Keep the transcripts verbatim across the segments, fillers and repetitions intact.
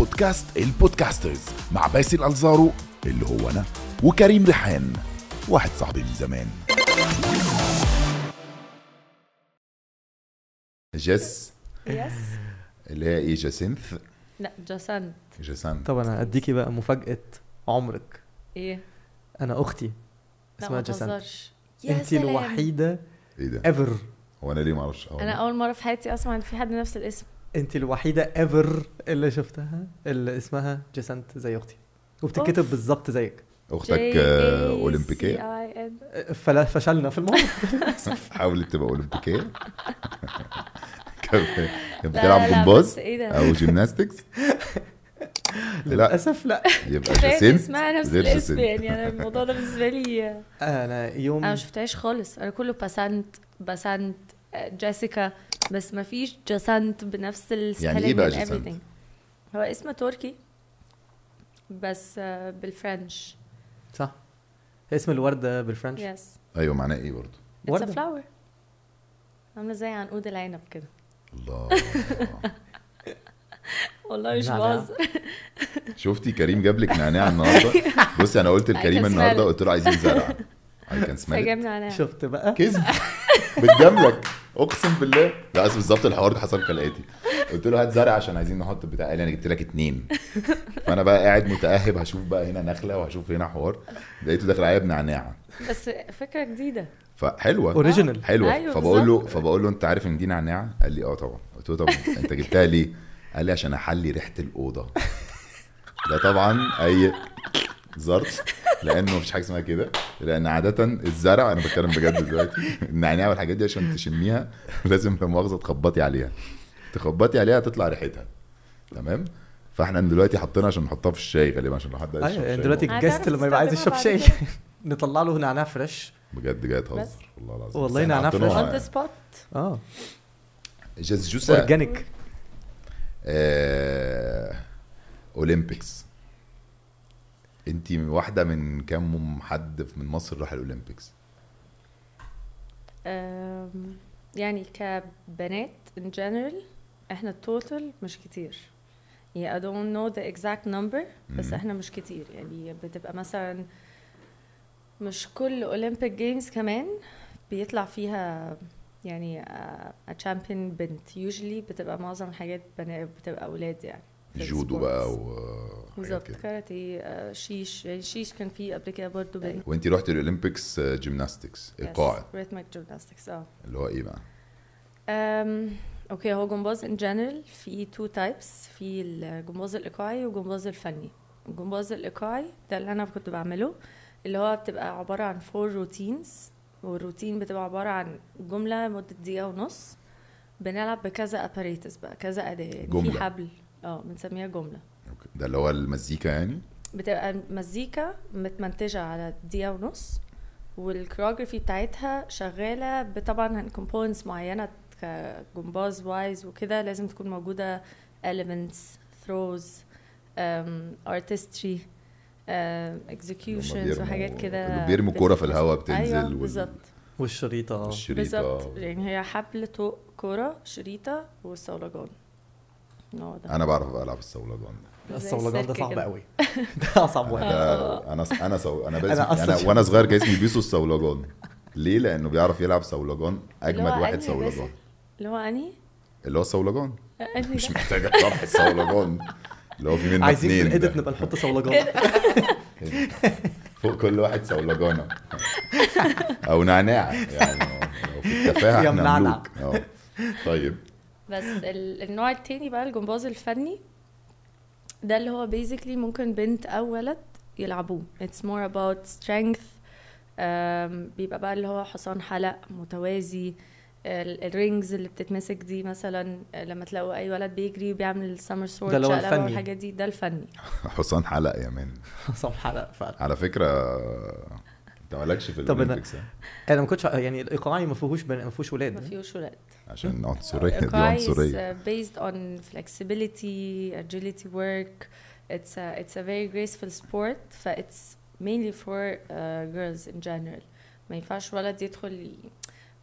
بودكاست البودكاسترز مع باسل ألزارو اللي هو أنا وكريم ريحان واحد صاحبي من زمان. جس يس اللي هي ايه جسنث لا جسنت جسنت طبعا انا اديكي بقى مفاجأة عمرك. ايه انا اختي اسمها جسنت. انتي الوحيدة ايفر. هو انا ليه ما اعرفش؟ انا اول مرة في حياتي اسمع ان في حد نفس الاسم. انتي الوحيدة ايفر اللي شفتها اللي اسمها جسنت زي اختي وبتكتب بالظبط زيك. اختك أولمبيكية. فلا فشلنا في الموضوع. حاولت تبقى أولمبيكية. بتلعب جمباز او جيمناستكس. للاسف لا. يبقى جسنت اسمها نفس الاسم. يعني انا الموضوع ده بالنسبه لي انا يوم انا ما شفتهاش خالص. انا كله باسنت باسنت جيسيكا بس ما فيش جسنت بنفس السهل. يعني ايه بقى جسنت؟ هو اسمه تركي بس بالفرنش صح؟ اسم الوردة بالفرنش؟ يس أيوة. معناه إيه برضو؟ It's a flower. عاملة زي عنقود العنب كده. الله والله مش باظ. شفتي كريم جابلك نعناع النهاردة؟ بصي أنا قلت لكريم النهاردة قلت له عايزين زرع I can smell it. شفت بقى؟ كذب بتجاملك أقسم بالله. لا أصل بالظبط الحوار حصل كالآتي. قلت له هات زرع عشان عايزين نحط بتاع. قال انا جبت لك اتنين. فانا بقى قاعد متاهب هشوف بقى هنا نخله وهشوف هنا حوار. لقيته داخل عليا بنعناعه بس فكره جديده فحلوه اوريجينال حلوه. أيوة فبقول له فبقول له انت عارف ان دي نعناعه؟ قال لي اه طبعا. قلت له طب انت جبتها ليه؟ قال لي عشان احلي ريحه الاوضه. ده طبعا اي زرت لانه مفيش حاجه اسمها كده. لان عاده الزرع انا بتكلم بجد دلوقتي النعناع والحاجات دي عشان تشميها لازم في مؤاخذه تخبطي عليها تخبطي عليها تطلع ريحتها. تمام. فاحنا دلوقتي حطينا عشان نحطها في الشاي غالبا عشان لو حد عايز يشرب شاي. ايوه دلوقتي الجست لما يبقى عايز يشرب شاي نطلع له نعناع فريش بجد. جاي تهزر والله العظيم. والله نعناع فريش اون ذا سبوت. اه جاز جوس اورجانيك. ااا اولمبيكس انت واحده من كام حد من مصر راح الاولمبيكس؟ امم يعني كبنات ان جنرال احنا التوتال مش كتير. يعني I don't know the exact number بس احنا مش كتير. يعني بتبقى مثلا مش كل اولمبيك جيمز كمان بيطلع فيها يعني a champion بنت. يوجلي بتبقى معظم الحاجات بنات بتبقى اولاد. يعني جودو بقى وبالظبط كاراتيه شيش. يعني شيش كان فيه قبل كده برضه بنت. وانتي رحت الاولمبيكس جيمناستكس ايقاع ريتمك جيمناستكس اه اللي هو ايه بقى؟ امم اوكي هو جمباز ان جنرال في تو تايبس في الجمباز الايقاعي والجمباز الفني. الجمباز الايقاعي ده اللي انا كنت بعمله اللي هو بتبقى عباره عن فور روتينز. والروتين بتبقى عباره عن جمله مده دقيقه ونص بنلعب بكذا اباريتس بقى كذا اداه. يعني في حبل اه بنسميها جمله. ده اللي هو المزيكا. يعني بتبقى مزيكا متمنتجه على دقيقه ونص والكوريوغرافي بتاعتها شغاله طبعا كومبوننتس معينه كجمباز وايز وكده. لازم تكون موجودة elements, throws, um, artistry, uh, executions وحاجات كده. بيرموا كورة في الهواء بتنزل. بالظبط. أيوة والشريطة. بالظبط. يعني هي حبل طوق كورة شريطة والصولجان. أنا بعرف ألعب الصولجان. الصولجان ده صعب قوي. ده صعب. أنا أنا أنا سو أنا بس وأنا صغير كان اسمي بيسو الصولجان. ليه؟ لأنه بيعرف يلعب صولجان. أجمد واحد صولجان اللي هو أني اللي هو الصولجان مش محتاجة طرح الصولجان اللي هو في منه عايزين اتنين. عايزين في الإيدت نبقى نحط صولجان فوق كل واحد صولجانة أو نعناع. يعني لو في التفاهة احنا ملوك. طيب بس النوع التاني بقى الجمباز الفني ده اللي هو بيزيكلي ممكن بنت أو ولد يلعبوه. It's more about strength. بيبقى بقى اللي هو حصان حلق متوازي. الرينجز اللي بتتمسك دي مثلا لما تلاقوا اي ولد بيجري وبيعمل السمر سورد شقلبه والحاجات دي ده الفني. حصان حلق يا مان. حصان حلق فعلا على فكره انت مالكش في الاولمبيكس. انا ما كنتش يعني الايقاعي ما فيهوش ما فيهوش ولاد. ما فيهوش ولاد عشان عنصريه. دي عنصريه based on flexibility agility work. it's a, it's a very graceful sport ف it's mainly for uh, girls in general. ما ينفعش ولد يدخل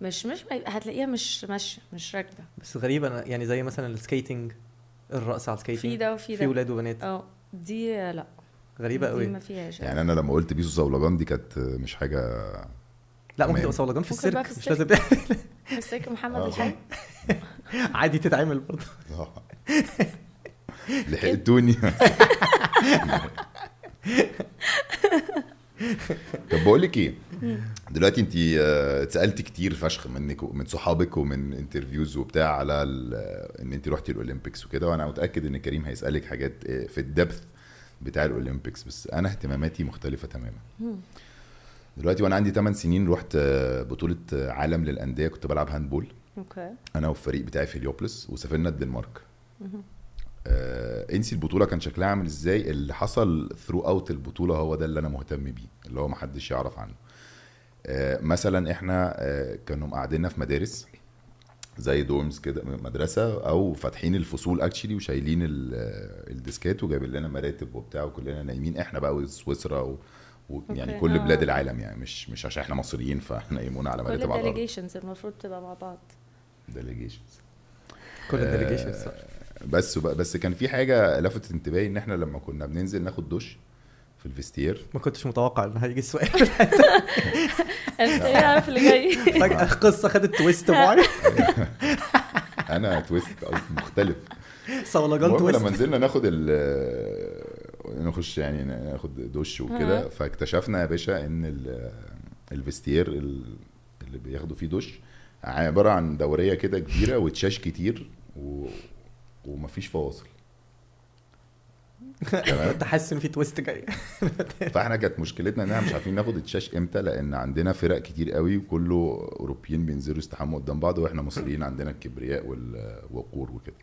مش مش هتلاقيها مش ماشيه مش راكبه. بس غريبه يعني زي مثلا السكيتنج الرقص على السكيتنج في ده وفي في ولاد وبنات. اه دي لا غريبه قوي ما فيهاش يعني. انا لما قلت بيسو زولجان دي كانت مش حاجه. لا ممكن تبقى زولجان في السيرك مش لازم في السيرك محمد الحاج عادي تتعامل برضه. لحقتوني. طب بقول لك ايه دلوقتي، انت اتسالتي كتير فشخ منك ومن صحابك ومن انترفيوز وبتاع على ان انت روحتي الاولمبيكس وكده، وانا متاكد ان كريم هيسالك حاجات في الدبث بتاع الاولمبيكس، بس انا اهتماماتي مختلفه تماما دلوقتي. وانا عندي ثمان سنين روحت بطوله عالم للانديه، كنت بلعب هاندبول اوكي انا والفريق بتاعي في هليوبلس، وسافرنا الدنمارك. آه، انسي البطوله كان شكلها عامل ازاي، اللي حصل ثرو اوت البطوله هو ده اللي انا مهتم بيه، اللي هو محدش يعرف عنه. آه، مثلا احنا آه، كانوا مقعديننا في مدارس زي دومز كده، مدرسه او فاتحين الفصول اكشلي وشايلين الديسكات وجايبين لنا مراتب وبتاع وكلنا نايمين، احنا بقى وسويسرا و... و... يعني كل بلاد العالم، يعني مش مش عشان احنا مصريين فنايمونا على مراتب بعض. ديليجيشنز المفروض تبقى مع بعض، ديليجيشنز كل الديليجيشنز. بس بس كان في حاجه لفتت انتباهي، ان احنا لما كنا بننزل ناخد دوش في الفستير، ما كنتش متوقع ان هيجي السؤال انا عارف اللي جاي فجاه قصه خدت تويست معايا. انا تويست مختلف صولجان تويست. لما نزلنا ناخد نخش يعني ناخد دوش وكده، فاكتشفنا يا باشا ان الفستير اللي بياخدوا فيه دوش عباره عن دوريه كده كبيره وتشاش كتير و ومفيش فواصل. كنت حاسس ان في تويست جاي. فاحنا كانت مشكلتنا اننا مش عارفين ناخد الشاش امتى، لان عندنا فرق كتير قوي وكله اوروبيين بينزلوا يستحموا قدام بعض، واحنا مصريين عندنا الكبرياء والوقور وكده،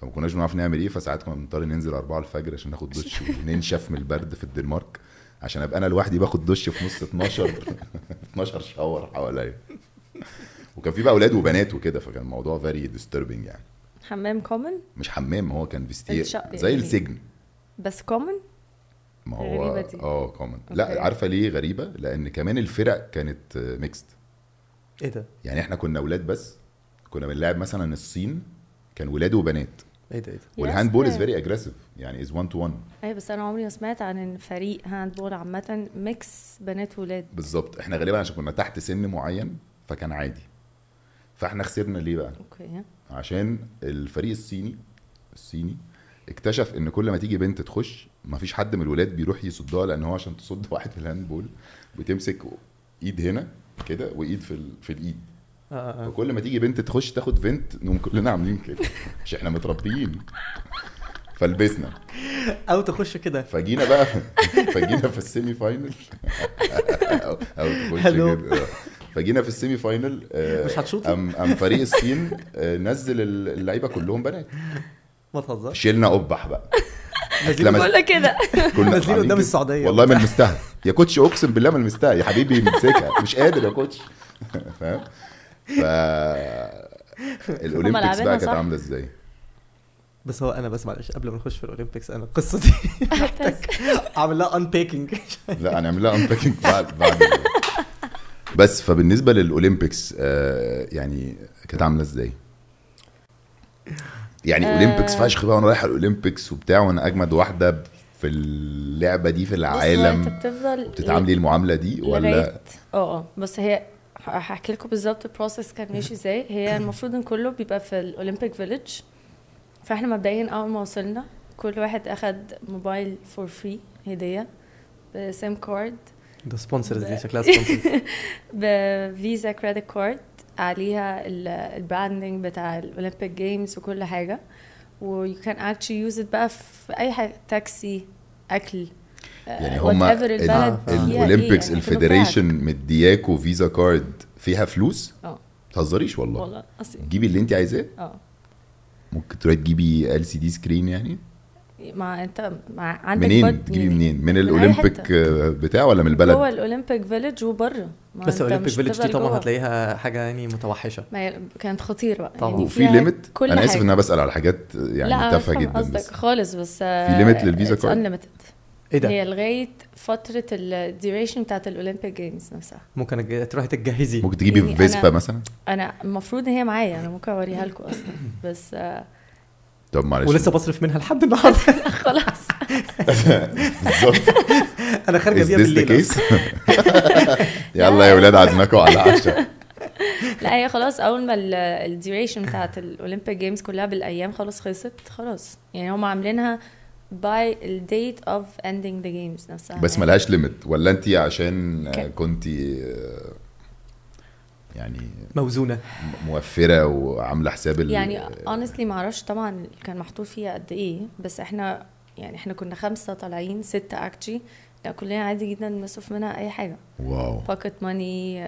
فما كناش بنعرف نعمل ايه. فساعات كنا بنضطر ننزل أربعة الفجر عشان ناخد دش وننشف من البرد في الدنمارك، عشان ابقى انا لوحدي باخد دش في نص اتناشر اتناشر شاور حواليا، وكان في بقى اولاد وبنات وكده، فكان الموضوع فيري ديستربنج يعني. حمام كومن؟ مش حمام، هو كان فيستير زي يعني السجن بس كومن؟ ما هو غريبة دي. اه كومن. لا عارفة ليه غريبة؟ لان كمان الفرق كانت ميكست. ايه ده؟ يعني احنا كنا ولاد بس، كنا بنلعب مثلا الصين كان ولاد وبنات. ايه ده ايه ده؟ والهاندبول از فيري اجريسيف يعني از وان تو وان. ايه بس انا عمري ما سمعت عن ان فريق هاندبول عامة ميكس بنات ولاد. بالظبط، احنا غالبا عشان كنا تحت سن معين فكان عادي. فاحنا خسرنا ليه بقى؟ اوكي. عشان الفريق الصيني الصيني اكتشف ان كل ما تيجي بنت تخش مفيش حد من الولاد بيروح يصدها، لان هو عشان تصد واحد في الهاندبول بتمسك ايد هنا كده وايد في في الايد، وكل ما تيجي بنت تخش تاخد بنت نقوم كلنا عاملين كده، مش احنا متربيين فلبسنا او تخش كده. فجينا بقى فجينا في السيمي فاينل او, أو تخش كده. فجينا في السيمي فاينل مش هتشوطوا، ام فريق الصين نزل اللعيبه كلهم بنات. ما تهزرش. شلنا قبح بقى بقول لك كده، كنا نازلين قدام السعوديه والله من المستهل يا كوتش، اقسم بالله من المستهل يا حبيبي مسكها مش قادر يا كوتش، فاهم؟ ف الاولمبيكس بقى كانت عامله ازاي؟ بس هو انا بس معلش قبل ما نخش في الاولمبيكس، انا قصتي اعمل لها ان باكينج. لا انا اعمل لها ان باكينج بعد بعد بس. فبالنسبه للاولمبيكس آه يعني كانت عامله ازاي؟ يعني اولمبيكس فشخ بقى، وانا رايح الاولمبيكس وبتاع، وانا اجمد واحده في اللعبه دي في العالم، بتتعاملي المعامله دي ولا؟ اه اه بس هي هحكي لكم بالظبط البروسيس كان ماشي ازاي. هي المفروض ان كله بيبقى في الاولمبيك فيليج، فاحنا مبدئيا اول ما وصلنا كل واحد اخد موبايل فور فري هديه بسيم كارد، ده سبونسرز دي شكلها سبونسرز، بفيزا كريدت كارد عليها البراندنج بتاع الاولمبيك جيمز وكل حاجه، ويو كان اكشلي يوز ات بقى في اي حاجه، تاكسي، اكل، يعني هما الاولمبيكس الفيدريشن مدياكو فيزا كارد فيها فلوس. اه متهزريش والله والله اصلا. جيبي اللي انت عايزاه. اه ممكن تروحي تجيبي ال سي دي سكرين يعني، مع انت مع عندك منين تجيبي منين؟ من الاولمبيك بتاع ولا من البلد؟ هو الاولمبيك فيليج وبره. بس الاولمبيك فيليج دي طبعا هتلاقيها حاجه يعني متوحشه، كانت خطيره بقى طبعا. يعني في ليميت، انا اسف ان انا بسال على حاجات يعني تافهه جدا، بس خالص بس في ليميت للفيزا كارد. ايه ده؟ هي لغايه فتره الديوريشن بتاعه الاولمبيك جيمز نفسها. ممكن تروحي تجهزي، ممكن تجيبي يعني فيسبا مثلا. انا المفروض هي معايا، انا ممكن اوريها لكم اصلا، بس طب معلش ولسه بصرف منها لحد النهارده خلاص بالظبط انا خارجه بيها بالليل يلا يا اولاد عزمكم على عشاء. لا هي خلاص اول ما الديوريشن بتاعت الاولمبيك جيمز كلها بالايام خلاص خلصت خلاص يعني هم عاملينها by the date of ending the games نفسها بس يعني. ملهاش ليميت ولا انت عشان كنتي يعني موزونه موفره وعامله حساب يعني honestly معرفش طبعا كان محطوط فيها قد ايه بس احنا يعني احنا كنا خمسه طالعين سته اكتشلي كلنا عادي جدا نصرف منها اي حاجه واو باكت ماني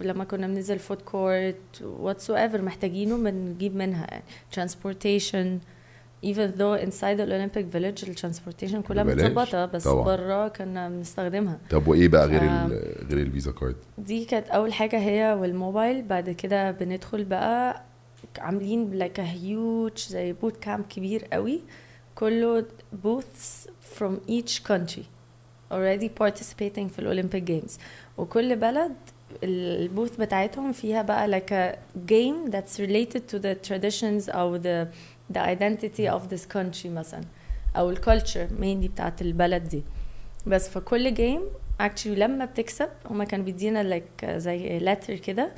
لما كنا بننزل فود كورت واتس ايفر محتاجينه بنجيب منها يعني ترانسبورتيشن even though inside the Olympic Village the transportation كلها متظبطه بس بره كنا بنستخدمها. طب وايه بقى غير ف... غير الفيزا كارد دي كانت اول حاجه هي والموبايل. بعد كده بندخل بقى عاملين لايك هيوج زي بوت كامب كبير قوي كله booths from each country already participating في الأولمبيك جيمز وكل بلد البوث بتاعتهم فيها بقى like a game that's related to the traditions or the the identity of this country مثلا أو ال culture mainly بتاعت البلد دي. بس في كل game actually لما بتكسب هما كان بيدينا like زي letter كده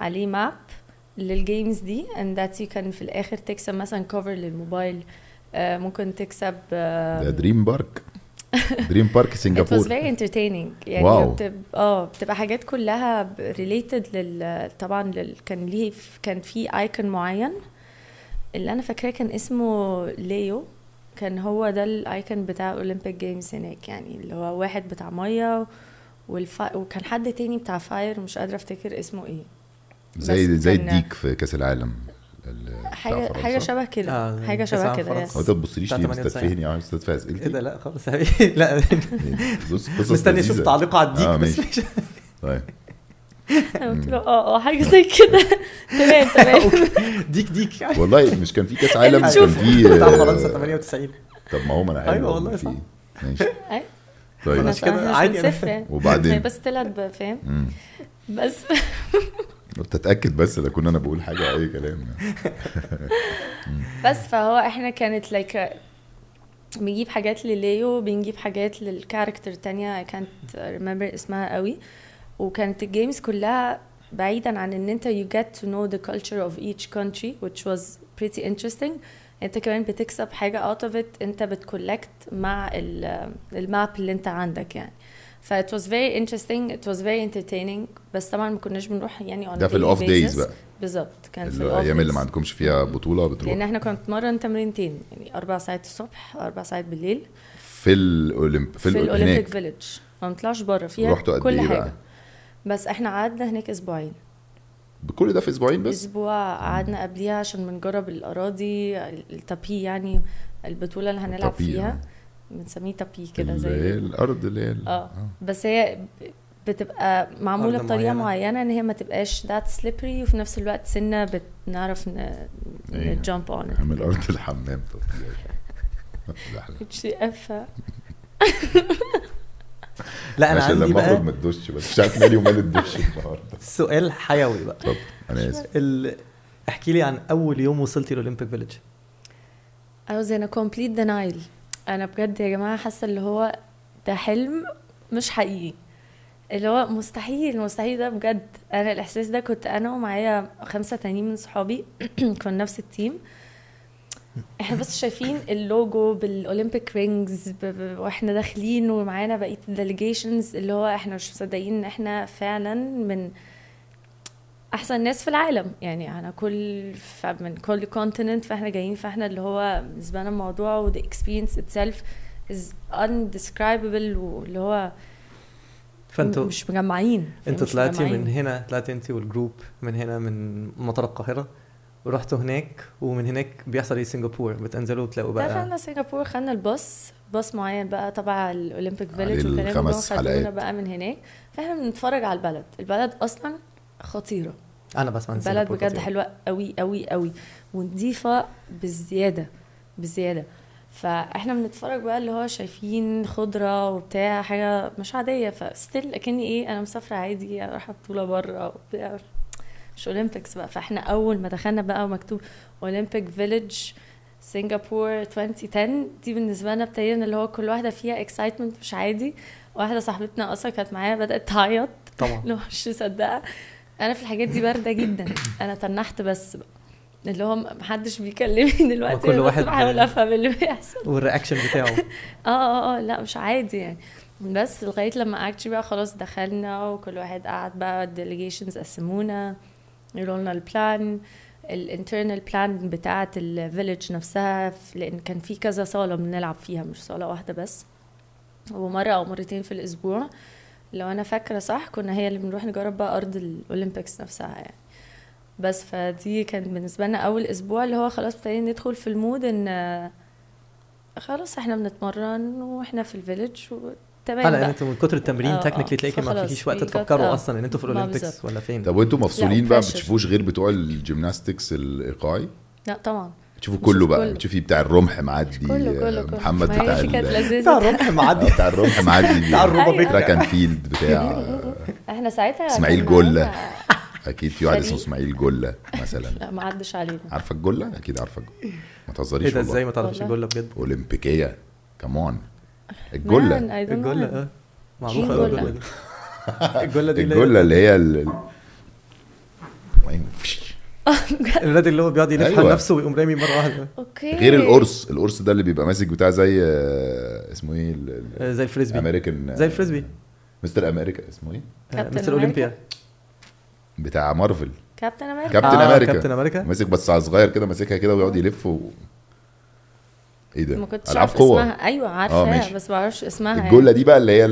عليه map للجيمز دي and that you can في الآخر تكسب مثلا cover للموبايل. آه ممكن تكسب ده دريم بارك دريم بارك سنغافورة. It was very entertaining يعني واو. بتب... اه بتبقى حاجات كلها ب... related لل طبعا لل... كان ليه كان في ايكون معين اللي انا فاكراه كان اسمه ليو كان هو ده الايكون بتاع اولمبيك جيمز هناك يعني اللي هو واحد بتاع ميه والف... وكان حد تاني بتاع فاير مش قادره افتكر اسمه ايه زي زي كان... ديك في كاس العالم حاجه حاجه شبه كده آه حاجه شبه كده يعني ما تبصليش ليه مستفهني عايز استفاد اسئلتي ايه ده لا خالص لا بص بص مستني اشوف تعليق على الديك آه بس طيب انا قلت له اه حاجه زي كده تمام تمام ديك ديك والله مش كان في كاس عالم كان في بتاع فرنسا ثمانية وتسعين طب ما هو انا ايوه والله صح ماشي طيب مش كده عادي وبعدين بس طلعت بفهم بس بتتأكد بس ده كنا انا بقول حاجه اي كلام بس فهو احنا كانت لايك بنجيب حاجات لليو بنجيب حاجات للكاركتر تانية I can't remember اسمها قوي وكانت الجيمز كلها بعيدا عن ان انت you get to know the culture of each country which was pretty interesting انت كمان بتكسب حاجه out of it انت بتكولكت مع الماب اللي انت عندك يعني ف it was very interesting it was very entertaining بس طبعا ما كناش بنروح يعني on daily basis بالظبط كان في الايام اللي ما عندكمش فيها بطوله بتروح لان احنا كنا بنتمرن تمرينتين يعني اربع ساعات الصبح اربع ساعات بالليل في الاولمب في الاولمبيك فيليج ما بنطلعش بره فيها كل حاجه بقى. بس احنا قعدنا هناك اسبوعين بكل ده في اسبوعين بس اسبوع قعدنا قبليها عشان بنجرب الاراضي التابي يعني البطوله اللي هنلعب فيها بنسميه تابي كده زي الارض ليل اه بس هي بتبقى معموله بطريقه معينه ان هي ما تبقاش ذات سليبري وفي نفس الوقت سنه بنعرف نجامب اون من الارض الحمام طبيعي افا لا انا عندي بقى المفروض ما تدوش بس مش عارف مالي ومال الدش النهارده سؤال حيوي بقى طب انا اسف احكي لي عن اول يوم وصلتي الاولمبيك فيليج. عاوز انا كومبليت دينايل انا بجد يا جماعه حاسه اللي هو ده حلم مش حقيقي اللي هو مستحيل مستحيل ده بجد. انا الاحساس ده كنت انا ومعايا خمسه تانيين من صحابي كنا نفس التيم احنا بس شايفين اللوجو بالاولمبيك رينجز واحنا داخلين ومعانا بقيه الديليجيشنز اللي هو احنا مش مصدقين ان احنا فعلا من احسن ناس في العالم يعني انا كل من كل كونتيننت فاحنا جايين فاحنا اللي هو بالنسبه لنا الموضوع و the experience itself is undescribable واللي هو فانتوا مش مجمعين انتوا طلعتي من هنا طلعتي انت والجروب من هنا من مطار القاهره ورحتوا هناك ومن هناك بيحصل ايه سنغافوره بتنزلوا تلاقوا بقى دخلنا سنغافوره خدنا الباص باص معين بقى تبع الاولمبيك فيليج والكلام ده خدونا بقى من هناك فاحنا بنتفرج على البلد البلد اصلا خطيره انا بس بنسى بلد بجد حلوه قوي قوي قوي ونضيفه بالزياده بالزياده فاحنا بنتفرج بقى اللي هو شايفين خضره وبتاع حاجه مش عاديه فستيل اكني ايه انا مسافره عادي رايحه بطوله بره وبتاع مش اولمبيكس بقى. فاحنا اول ما دخلنا بقى ومكتوب اولمبيك فيليج سنغافورة ألفين وعشرة دي بالنسبة لنا ابتدينا اللي هو كل واحدة فيها اكسايتمنت مش عادي. واحدة صاحبتنا أصلا كانت معايا بدأت تعيط طبعا لو مش مصدقة. أنا في الحاجات دي باردة جدا, أنا تنحت بس بقى اللي هو محدش بيكلمني دلوقتي, كل واحد بحاول أفهم اللي بيحصل والرياكشن بتاعه. آه, اه اه لا مش عادي يعني. بس لغاية لما اكتشف بقى خلاص دخلنا وكل واحد قعد بقى الديليجيشنز قسمونا يقولولنا البلان الانترنال بلان بتاعت الفيلج نفسها, لان كان في كذا صاله بنلعب فيها مش صاله واحده بس, ومره او مرتين في الاسبوع لو انا فاكره صح كنا هي اللي بنروح نجرب بقى ارض الاولمبيكس نفسها يعني. بس فدي كانت بالنسبه لنا اول اسبوع اللي هو خلاص ابتدينا ندخل في المود ان خلاص احنا بنتمرن واحنا في الفيلج تمام. انا انتوا من كتر التمرين تكنيكلي تلاقي ما فيكيش وقت تفكروا اصلا ان انتوا في الاولمبيكس ولا فين. طب وانتوا مفصولين بقى ما بتشوفوش غير بتوع الجيمناستكس الايقاعي؟ لا طبعا بتشوفوا كله بقى, بتشوفي بتاع الرمح معدي محمد بتاع بتاع الرمح معدي بتاع الرمح معدي بتاع الركن فيلد بتاع احنا ساعتها اسماعيل جله, اكيد في واحد اسمه اسماعيل جله مثلا. لا ما عدش علينا. عارفه الجله؟ اكيد عارفه الجله. ما تهزريش والله. ازاي ما تعرفيش الجله بجد؟ اولمبيكيه كمان الجله الجله معروفه الجله الجله دي الجله اللي هي الولاد اللي هو بيقعد يلف على نفسه ويقوم رامي مره واحده. اوكي غير القرص, القرص ده اللي بيبقى ماسك بتاع زي اسمه ايه زي الفريزبي امريكان زي الفريزبي مستر امريكا اسمه ايه مستر اولمبيا بتاع مارفل كابتن امريكا كابتن امريكا كابتن امريكا ماسك بس على صغير كده ماسكها كده ويقعد يلف. ايه ده؟ ما كنتش عارف اسمها. ايوه عارفه بس ما اعرفش اسمها. الجوله يعني. دي بقى اللي هي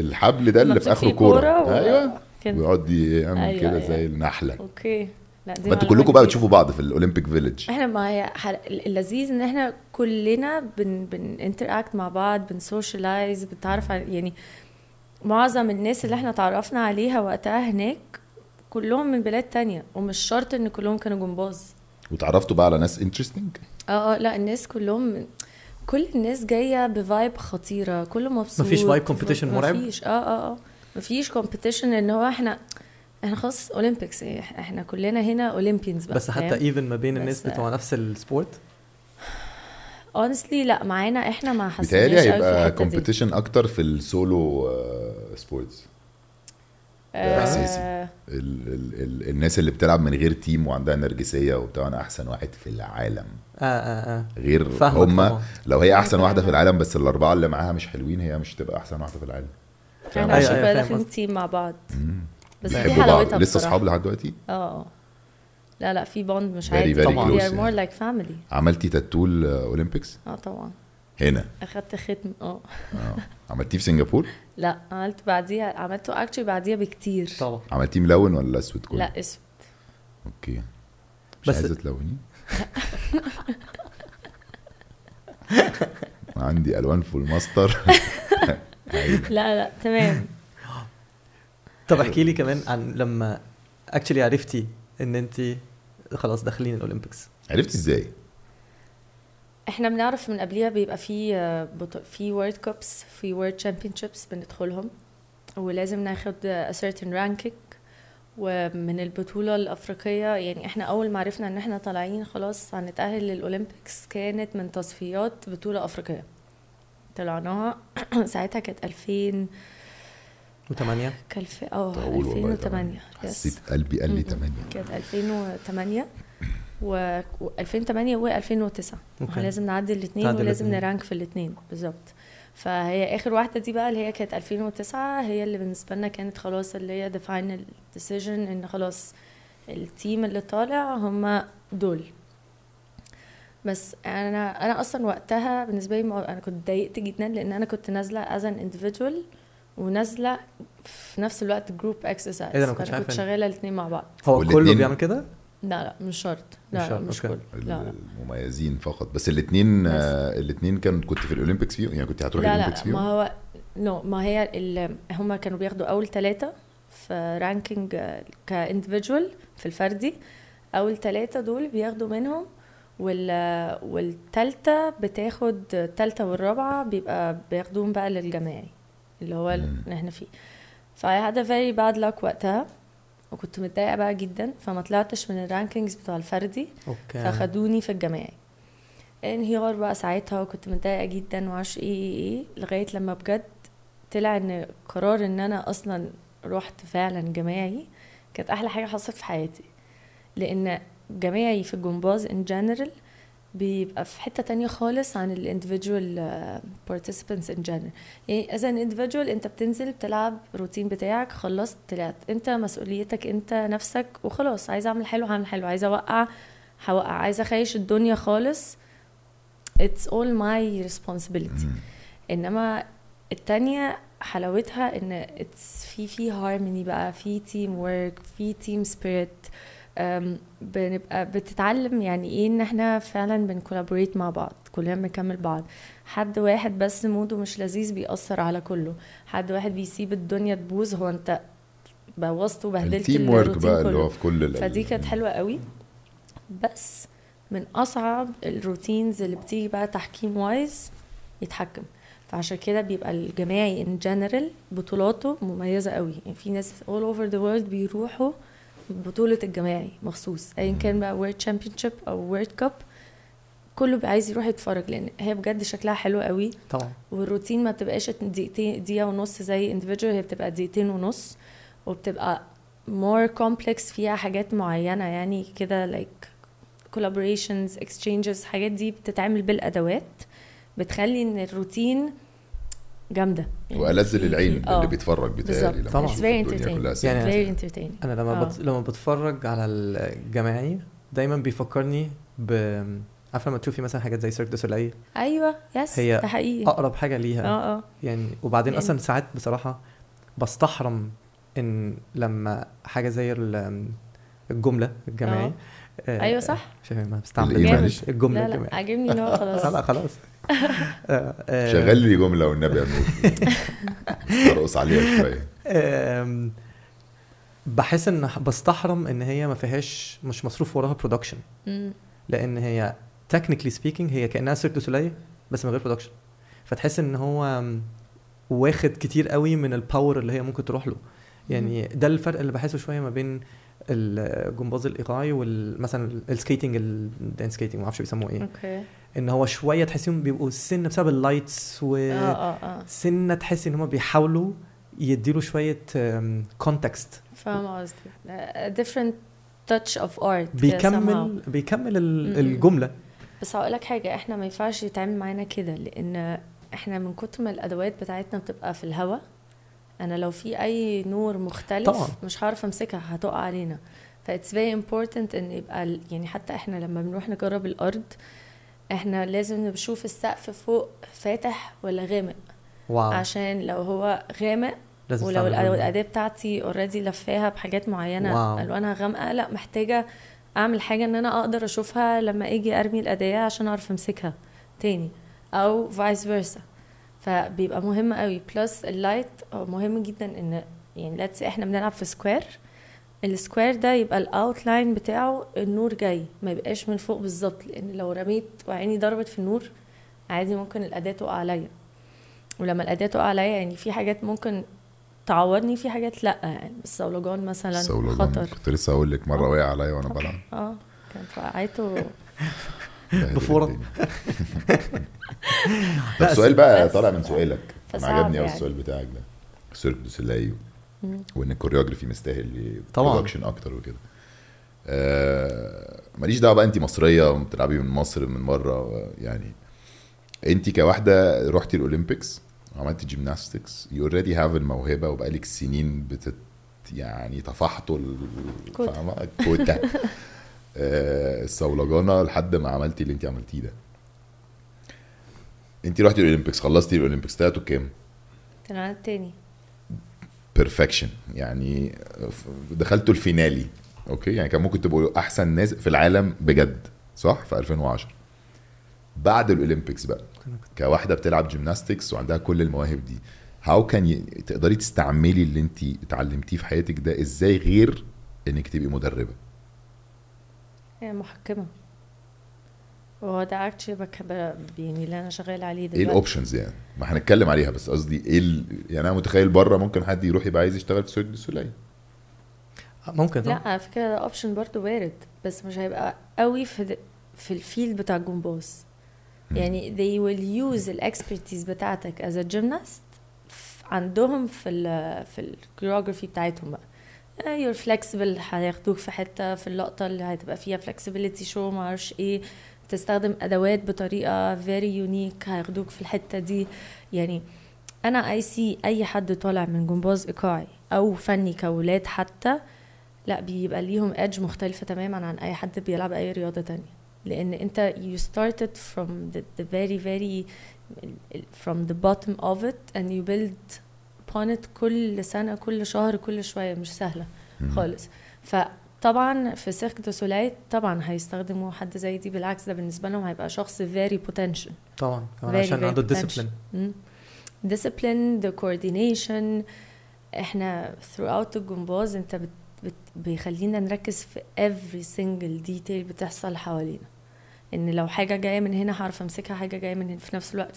الحبل ده اللي في اخره كوره و... ايوه ويقعد يعمل أيوة كده أيوة. زي النحله. اوكي لا دي انتوا كلكم بقى بتشوفوا بعض في الاولمبيك فيليج. احنا ما هي اللذيذ ان احنا كلنا بن بنانتراكت مع بعض, بنسوشيالايز, بنتعرف يعني معظم الناس اللي احنا تعرفنا عليها وقتها هناك كلهم من بلاد تانية, ومش شرط ان كلهم كانوا جمباز. وتعرفتوا بقى على ناس انترستينج؟ اه لا الناس كلهم كل الناس جايه بفايب خطيره, كله مبسوط, مفيش فايب كومبيتيشن مرعب, مفيش اه اه اه مفيش كومبيتيشن ان هو احنا احنا خلاص اولمبيكس, احنا كلنا هنا اولمبيانز بقى. بس حتى ايفن ما بين الناس بتوع نفس السبورت اونستلي لا معانا احنا ما حسيناش قوي. بيتهيألي هيبقى كومبيتيشن اكتر في السولو سبورتس اساسي. آه ال ال ال الناس اللي بتلعب من غير تيم وعندها نرجسيه وبتاع انا احسن واحد في العالم اه اه اه غير هم. لو هي احسن واحده في العالم بس الاربعه اللي معاها مش حلوين هي مش تبقى احسن واحده في العالم. احنا مش داخلين تيم مع بعض بس دي حلاوتها. لسه اصحاب لحد دلوقتي؟ اه لا لا في بوند مش عادي طبعا. they are more like family. عملتي تاتول اولمبيكس؟ اه طبعا هنا اخدت ختم. اه عملتيه في سنغافورة؟ لا عملت بعديها, عملته اكتشلي بعديها بكتير طبعا. عملتيه ملون ولا اسود كله؟ لا اسود. اوكي مش بس عايزه تلوني؟ عندي الوان في الماستر. لا لا تمام. طب احكي لي كمان عن لما اكتشلي عرفتي ان انت خلاص داخلين الاولمبيكس. عرفتي ازاي؟ احنا بنعرف من قبلها, بيبقى في في وورلد كابس, في وورلد تشامبيونشيبس بندخلهم ولازم ناخد certain ranking. ومن البطوله الافريقيه يعني احنا اول ما عرفنا ان احنا طالعين خلاص هنتاهل للاولمبيكس كانت من تصفيات بطوله افريقيه طلعناها. ساعتها كانت ألفين وثمانية كلف اه ألفين وثمانية حسيت قلبي قال لي ثمانية كانت ألفين وثمانية و ألفين وثمانية و ألفين وتسعة لازم نعدي الاثنين ولازم نرانك في الاثنين بالظبط. فهي اخر واحده دي بقى اللي هي كانت ألفين وتسعة هي اللي بالنسبه لنا كانت خلاص اللي هي the final decision ان خلاص التيم اللي طالع هم دول. بس انا انا اصلا وقتها بالنسبه لي انا كنت ضايقت جدا لان انا كنت نازله as an individual ونازله في نفس الوقت group exercise. انا كنت, كنت شغاله الاثنين مع بعض. هو كله بيعمل كده؟ لا لا مش شرط. لا مش, شرط. مش كل لا المميزين فقط بس الاثنين. الاثنين كانوا كنت في الاولمبيكس فيهم يعني كنت هتروح الاولمبيكس فيهم. لا لا ما هو نو ما هي هم كانوا بياخدوا اول ثلاثه في رانكينج كانديفيدوال في الفردي, اول ثلاثه دول بياخدوا منهم وال والثالثه بتاخد الثالثه والرابعه بيبقى بياخدوهم بقى للجماعي اللي هو اللي احنا فيه. فهذا فيري باد لك وقتها وكنت متضايقه بقى جدا فما طلعتش من الرانكينجز بتاع الفردي. أوكي. فاخدوني في الجماعي انهيار بقى ساعتها وكنت متضايقه جدا وعش ايه ايه لغايه لما بجد طلع ان قرار ان انا اصلا رحت فعلا جماعي كانت احلى حاجه حصلت في حياتي. لان جماعي في الجمباز ان جنرال بيبقى في حته تانية خالص عن الانديفيديوال بارتيسيبنتس ان جنرال. يعني از ان انديفيديوال انت بتنزل بتلعب روتين بتاعك، خلصت طلعت انت مسؤوليتك انت نفسك وخلاص. عايزه اعمل حلو هعمل حلو، عايزه اوقع هوقع، عايزه اخيش الدنيا خالص it's all my responsibility. انما التانية حلاوتها ان it's في في هارموني بقى، في تيم ورك، في تيم سبيريت، بنبقى بتتعلم يعني ايه ان احنا فعلا بنكولابوريت مع بعض، كلنا بنكمل بعض. حد واحد بس موده مش لذيذ بيأثر على كله، حد واحد بيسيب الدنيا تبوظ هو انت بوظت وبهدلت الروتين كله. فدي كانت حلوه قوي. بس من اصعب الروتينز اللي بتيجي بقى تحكيم وايز يتحكم. فعشان كده بيبقى الجماعي ان جنرال بطولاته مميزه قوي. يعني في ناس all over the world بيروحوا بطوله الجماعي مخصوص ايا كان بقى وورلد تشامبيونشيب او وورلد كاب، كله عايز يروح يتفرج لان هي بجد شكلها حلو قوي طبعا. والروتين ما بتبقاش دقيقتين دقيقه ونص زي انديفيديوال، هي بتبقى دقيقتين ونص وبتبقى more complex فيها حاجات معينه يعني كده like collaborations exchanges. حاجات دي بتتعمل بالادوات بتخلي ان الروتين جامده يعني والذ للعين اللي بيتفرج بتاعي طبعا. يعني انا لما بت... لما بتفرج على الجماعي دايما بيفكرني ب عارفه لما تشوفي مثلا حاجات زي سيرك دو سولايل. ايوه يس هي ده حقيقي اقرب حاجه ليها. اه اه يعني وبعدين يعني... اصلا ساعات بصراحه بستحرم ان لما حاجه زي الجمله الجماعي آه ايوه صح شايفين ما بستعمل الجمله الجماعي. لا عاجبني ان هو خلاص لا خلاص شغل لي جمله والنبي ارقص عليها شويه. بحس ان بستحرم ان هي ما فيهاش مش مصروف وراها برودكشن، لان هي تكنيكلي سبيكينج هي كانها سيرك دو سولاي بس من غير برودكشن. فتحس ان هو واخد كتير قوي من الباور اللي هي ممكن تروح له. يعني ده الفرق اللي بحسه شويه ما بين الجمباز الايقاعي والمثلا السكيتنج الدانس سكيتنج ما اعرفش بيسموه ايه. اوكي ان هو شويه تحسيهم بيبقوا السن بسبب اللايتس وسنه تحس ان هم بيحاولوا يديله شويه كونتكست. فاهم قصدي ديفرنت تاتش اوف ارت بيكمل بيكمل الجمله. بس هقول لك حاجه، احنا ما ينفعش يتعامل معانا كده لان احنا من كتر ما الادوات بتاعتنا بتبقى في الهواء، انا لو في اي نور مختلف طبعا مش هعرف امسكها هتقع علينا. فايتس فيري امبورتنت ان يبقى يعني حتى احنا لما بنروح نجرب الارض احنا لازم نشوف السقف فوق فاتح ولا غامق. واو. عشان لو هو غامق ولو الاداه بتاعتي اوريدي لفاها بحاجات معينه واو. الوانها غامقه لا محتاجه اعمل حاجه ان انا اقدر اشوفها لما اجي ارمي الاداه عشان اعرف امسكها تاني او فايس فيرسا. فبيبقى مهم قوي بلس اللايت مهم جدا. ان يعني لاتس احنا بنلعب في سكوير، السكوير ده يبقى الاوتلاين بتاعه النور جاي ما يبقاش من فوق بالظبط، لان لو رميت وعيني ضربت في النور عادي ممكن الاداه تقع عليا. ولما الاداه تقع عليا يعني في حاجات ممكن تعورني في حاجات لا. يعني الصولجان مثلا الصولجان خطر. كنت لسه هقول لك مره وقع عليا وانا بلعب اه كانت وقعته بفوره. طب السؤال بقى طالع من سؤالك عجبني قوي السؤال بتاعك ده سيرك دو سولايل وان الكوريوجرافي مستاهل برودكشن اكتر وكده. آه ماليش دعوه بقى انت مصريه وبتلعبي من مصر من مره، يعني انت كواحده رحتي الاولمبيكس وعملتي جيمناستكس يو اوريدي هاف الموهبه وبقالك سنين بتت يعني طفحتوا الكوتا آه الصولجانه لحد ما عملتي اللي انت عملتيه ده. انت رحتي الاولمبيكس خلصتي الاولمبيكس طلعتوا كام؟ طلعنا التاني بيرفكشن يعني دخلتوا الفينالي. اوكي يعني كان ممكن تبقوا احسن ناس في العالم بجد صح في ألفين وعشرة. بعد الاولمبيكس بقى كواحده بتلعب جيمناستكس وعندها كل المواهب دي هاو كان ي... تقدري تستعملي اللي انت اتعلمتيه في حياتك ده ازاي غير انك تبقي مدربه؟ يعني محكمه هو ده اكتشلي بكده يعني اللي انا شغال عليه دلوقتي. ايه الاوبشنز يعني ما هنتكلم عليها بس قصدي ايه ال... يعني انا متخيل بره ممكن حد يروح يبقى عايز يشتغل في سيرك دو سولاي ممكن طبعا. لا على فكره ده اوبشن برضو وارد بس مش هيبقى قوي في في الفيلد بتاع الجمباز. يعني they will use the expertise بتاعتك as a gymnast عندهم في ال في الكوريوغرافي بتاعتهم بقى. you're flexible هياخدوك في حتة في اللقطة اللي هتبقى فيها flexibility show معرفش ايه, تستخدم ادوات بطريقة very unique هياخدوك في الحتة دي. يعني انا اي سي اي حد طالع من جمباز ايقاعي او فني كولاد حتى, لا بيبقى ليهم ادج مختلفة تماما عن اي حد بيلعب اي رياضة تانية, لان انت you started from the, the very very from the bottom of it and you build upon it كل سنة كل شهر كل شوية, مش سهلة خالص. فطبعا في سيرك دو سولاي طبعا هيستخدموا حد زي دي, بالعكس ده بالنسبة لهم هيبقى شخص very potential طبعا, طبعا عشان عنده discipline discipline the coordination. احنا throughout الجمباز انت بت بيخلينا نركز في every single detail بتحصل حوالينا, ان لو حاجة جاية من هنا هعرف امسكها, حاجة جاية من هنا في نفس الوقت.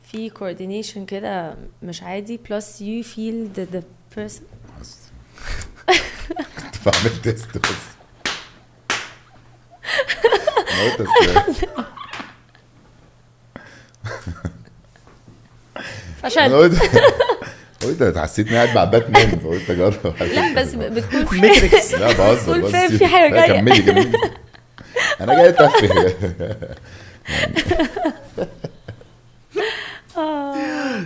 ففي coordination كده مش عادي, plus you feel the, the person. كنت بعمل تيست بس عشان قلت اتحسيت قاعد مع باتمان فقلت اجرب. لا بس بتكون في ميتريكس. لا بهزر بس في حاجه جايه. كملي كملي انا جاي اتفه.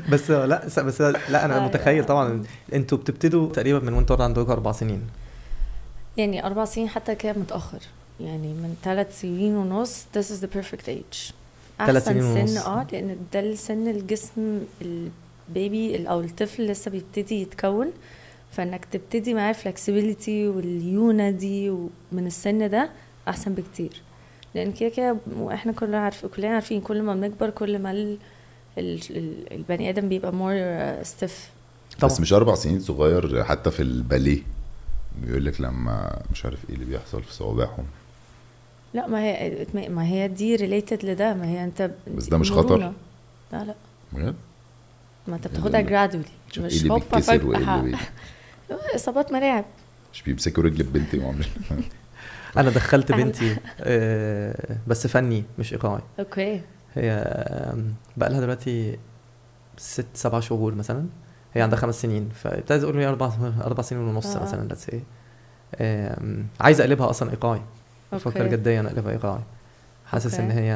بس لا بس لا انا متخيل طبعا انتوا بتبتدوا تقريبا من وانتوا عندكم اربع سنين, يعني اربع سنين حتى كده متاخر, يعني من ثلاث سنين ونص. this is the perfect age. احسن سن اه لان ده السن الجسم بيبي او الطفل لسه بيبتدي يتكون, فانك تبتدي معاه فلكسبيليتي والليونه دي ومن السن ده احسن بكتير, لان كده كده واحنا كلنا عارف كلنا عارفين كل ما بنكبر كل ما ال... ال... البني ادم بيبقى مور ستيف. بس مش اربع سنين صغير, حتى في الباليه بيقولك لما مش عارف ايه اللي بيحصل في صوابعهم. لا ما هي ما هي دي ريليتد لده, ما هي انت بس ده مش خطر. لا لا بجد ما انت بتاخدها جرادولي, مش هوبا فجأة اصابات ملاعب. مش بيمسكوا رجل بنتي وعمل. انا دخلت بنتي بس فني مش ايقاعي. اوكي. هي بقى لها دلوقتي ست سبع شهور مثلا, هي عندها خمس سنين, فابتدت اقول لي اربع اربع سنين ونص آه. مثلا لتس ايه عايز اقلبها اصلا ايقاعي, بفكر جديا انا اقلبها ايقاعي. حاسس ان هي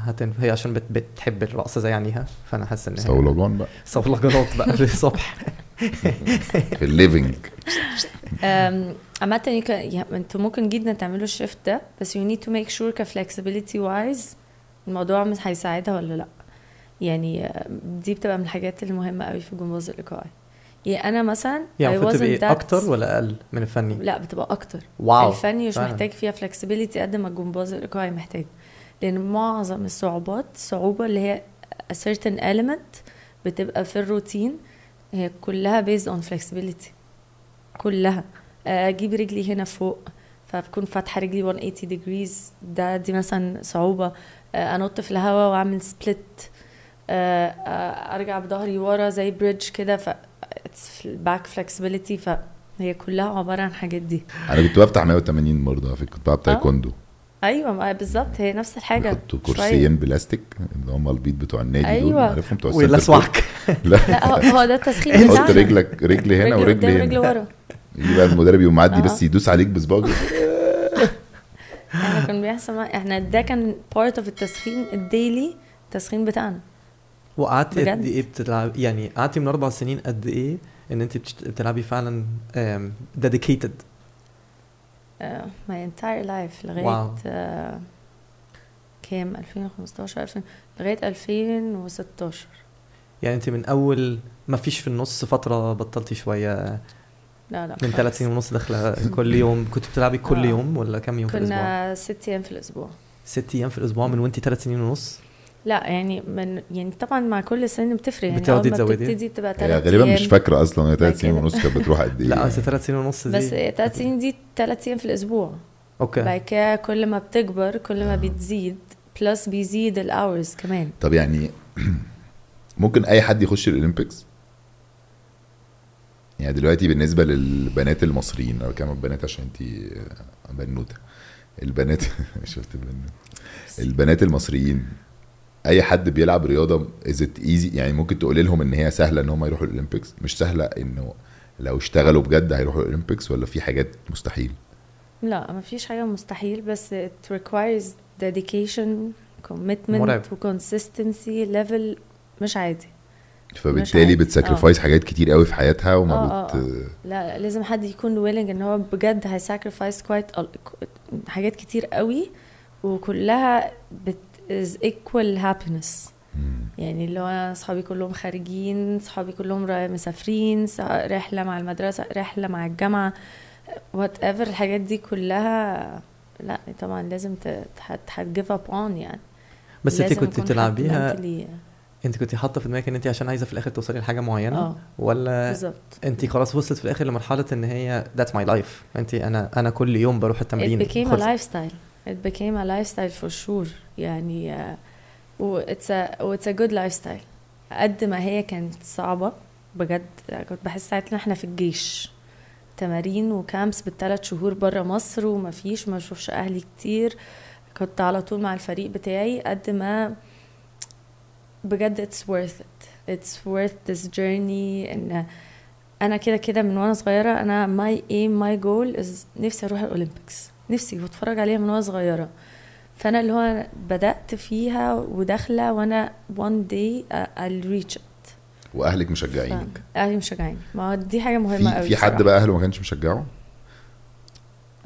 هتن... هي عشان بت... بتحب الرقصه زي عينيها, فانا حاسس ان هي صولجان بقى صولجانات بقى للصبح في الليفينج. امم عامه انتوا ممكن جدا تعملوا الشيفت ده, بس يو نيد تو ميك شور كفلكسبيليتي وايز الموضوع مش هيساعدها ولا لا. يعني دي بتبقى من الحاجات المهمه قوي في الجمباز الايقاعي. يعني انا مثلا يعني بتبقى اكتر ولا اقل من الفني؟ لا بتبقى اكتر. واو. الفني مش محتاج فيها فلكسبيليتي قد ما الجمباز الايقاعي محتاج, لأن معظم الصعوبات صعوبة اللي هي a certain element بتبقى في الروتين, هي كلها based on flexibility كلها. أجيب رجلي هنا فوق فبكون فاتحة رجلي one eighty degrees, ده دي مثلا صعوبة. أنط في الهواء وأعمل split, أرجع بظهري ورا زي bridge كده, ف it's back flexibility. فهي كلها عبارة عن حاجات دي. أنا كنت بفتح مية وتمانين برضه, كنت بلعب تايكوندو. ايوه بالظبط هي نفس الحاجه. بيحطوا كرسيين بلاستيك اللي هم البيض بتوع النادي. أيوة. دول عارفهم بتوع السواك. لا هو ده التسخين بتاعك, رجلك رجل هنا ورجل هنا ورجل ورا, يبقى المدرب يقوم معدي بس يدوس عليك بصباعه. احنا كان بيحصل احنا ده كان بارت اوف التسخين الديلي التسخين بتاعنا. وقعدت قد ايه بتلعب؟ يعني قعدتي من اربع سنين قد ايه ان انت بتلعبي فعلا ديديكيتد my entire life لغاية uh, كام ألفين وخمستاشر لغاية ألفين وستاشر. يعني انت من اول ما فيش في النص فترة بطلتي شوية؟ لا لا من ثلاث سنين ونص داخله كل يوم. كنت بتلعبي كل يوم ولا كم يوم في الاسبوع؟ كنا ست ايام في الاسبوع. ست ايام في الاسبوع من وانت ثلاث سنين ونص؟ لا يعني من يعني طبعا مع كل سنه بتفرق, يعني اول ما بتبتدي بتبقى ثلاث غالبا مش فاكره اصلا ثلاث سنين ونص كانت بتروح قد ايه. لا ثلاث سنين ونص دي بس ثلاث سنين دي ثلاث ايام في الاسبوع. اوكي. بعد كده كل ما بتكبر كل ما بتزيد بلس بيزيد الاورز كمان. طب يعني ممكن اي حد يخش الاولمبيكس؟ يعني دلوقتي بالنسبه للبنات المصريين او كمان البنات, عشان انت بنوته البنات شفت البنات البنات المصريين اي حد بيلعب رياضه ازت ايزي يعني ممكن تقول لهم ان هي سهله ان هم يروحوا الاولمبيكس؟ مش سهله انه لو اشتغلوا بجد هيروحوا الاولمبيكس ولا في حاجات مستحيل؟ لا ما فيش حاجه مستحيل بس it requires dedication commitment وconsistency level مش عادي. فبالتالي بتساكرفايس حاجات كتير قوي في حياتها وما آه بت آه. لا لازم حد يكون ويلنج ان هو بجد هيساكرفايس كويت حاجات كتير قوي وكلها بت is equal happiness. يعني اللي هو صحابي كلهم خارجين, صحابي كلهم مسافرين, رحله مع المدرسه, رحله مع الجامعه, whatever الحاجات دي كلها. لا طبعا لازم تتحجف اب اون يعني. بس انت كنت بتلعبيها, انت كنت حاطه في دماغك ان انت عشان عايزه في الاخر توصلي لحاجه معينه أوه. ولا بالزبط. انت خلاص وصلت في الاخر لمرحله ان هي that's my life, انت انا انا كل يوم بروح التمرين. it became a lifestyle it became a lifestyle for sure يعني. و it's a it's a good lifestyle. قد ما هي كانت صعبه بجد, كنت بحس ساعتها احنا في الجيش, تمارين وكامبس بالثلاث شهور برا مصر ومفيش, ما بشوفش اهلي كتير, كنت على طول مع الفريق بتاعي. قد ما بجد it's worth it it's worth this journey. ان انا كده كده من وانا صغيره انا my aim my goal is نفسي اروح الاولمبيكس, نفسي بتفرج عليها من وانا صغيره. فانا اللي هو بدات فيها وداخله وانا one day I'll reach it. واهلك مشجعينك؟ اهلي مشجعين, ما دي حاجه مهمه قوي. في حد بقى اهله ما كانش مشجعه؟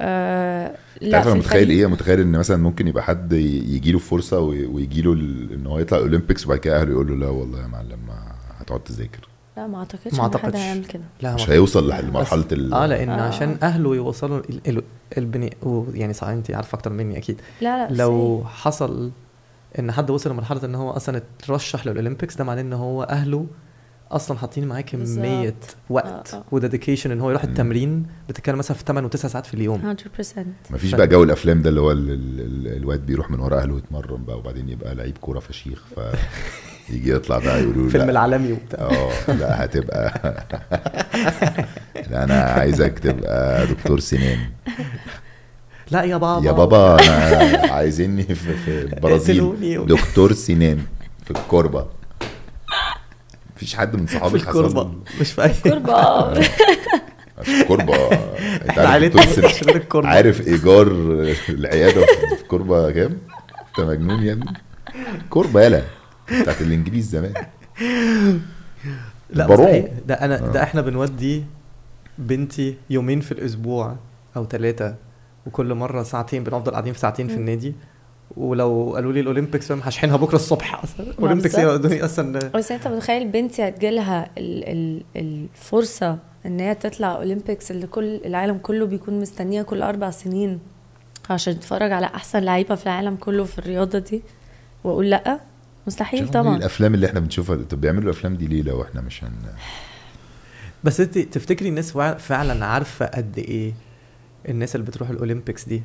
أه لا. انا متخيل ايه, متخيل ان مثلا ممكن يبقى حد يجي له فرصه ويجي له ان هو يطلع اولمبيكس وبعد كده اهله يقول له لا والله يا معلم هتقعد تذاكر. لا ما اعتقدش ان حد هيعمل كده, مش هيوصل لمرحله ال... اه لان آه. عشان اهله يوصلوا البني يعني. صح انت عارفه اكتر مني اكيد. لا لا لو سي. حصل ان حد وصل لمرحله ان هو اصلا اترشح للاولمبيكس, ده معناه ان هو اهله اصلا حاطين معاه كميه وقت آه. وديديكيشن ان هو يروح التمرين. بتتكلم مثلا في ثمانية وتسعة ساعات في اليوم مية بالمية. مفيش بقى جو الافلام ده اللي هو الواد بيروح من ورا اهله يتمرن بقى وبعدين يبقى لعيب كوره فشيخ ف يجي يطلع بقى يقولوا له فيلم العالمي وبتاع. اه لا هتبقى لا انا عايزك تبقى دكتور سنان. لا يا بابا يا بابا انا عايزني في البرازيل دكتور سنان في الكوربه. مفيش حد من صحابك حصل الكوربه؟ مش في الكوربه الكوربه انت عارف ايجار العياده في الكوربه كام؟ انت مجنون يا ابني. كوربه يلا بتاعت الانجليز زمان. لا ده انا آه. ده احنا بنودي بنتي يومين في الاسبوع او ثلاثه وكل مره ساعتين, بنفضل قاعدين في ساعتين م. في النادي. ولو قالوا لي الاولمبيكس انا هشحنها بكره الصبح اصلا. الاولمبيكس ايه اصلا؟ بس انت متخيل بنتي هتجيلها الفرصه ان هي تطلع اولمبيكس اللي كل العالم كله بيكون مستنيها كل اربع سنين عشان تتفرج على احسن لعيبه في العالم كله في الرياضه دي, واقول لا مستحيل طبعا. الافلام اللي احنا بنشوفها طب بيعملوا الافلام دي ليه لو احنا مش هن... بس انت تفتكري الناس فعلا عارفه قد ايه الناس اللي بتروح الاولمبيكس دي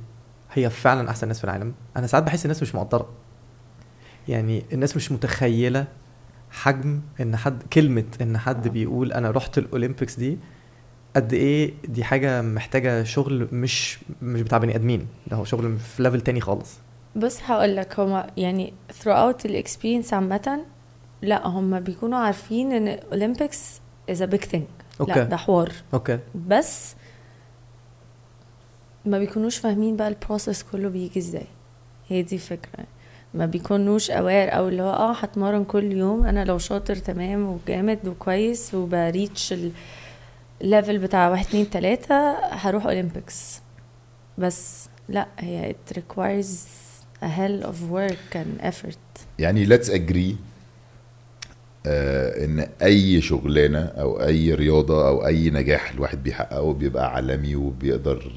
هي فعلا احسن ناس في العالم؟ انا ساعات بحس الناس مش مقدره يعني. الناس مش متخيله حجم ان حد, كلمه ان حد بيقول انا رحت الاولمبيكس دي قد ايه دي حاجه محتاجه شغل مش مش بتاع بني ادمين, ده هو شغل في ليفل تاني خالص. بس هقول لك هما يعني throughout the experience عامه, لا هما بيكونوا عارفين ان Olympics is a big thing. okay. لا ده حوار. okay. بس ما بيكونوش فاهمين بقى البروسيس كله بيجي ازاي. هي دي فكرة, ما بيكونوش اوار او اللي هو اه هتمرن كل يوم انا لو شاطر تمام وجامد وكويس وبريتش الليفل بتاع واحد اتنين تلاتة هروح Olympics. بس لا هي it requires a hell of work and effort. يعني let's agree آه ان اي شغلانة او اي رياضة او اي نجاح الواحد بيحققه بيبقى عالمي وبيقدر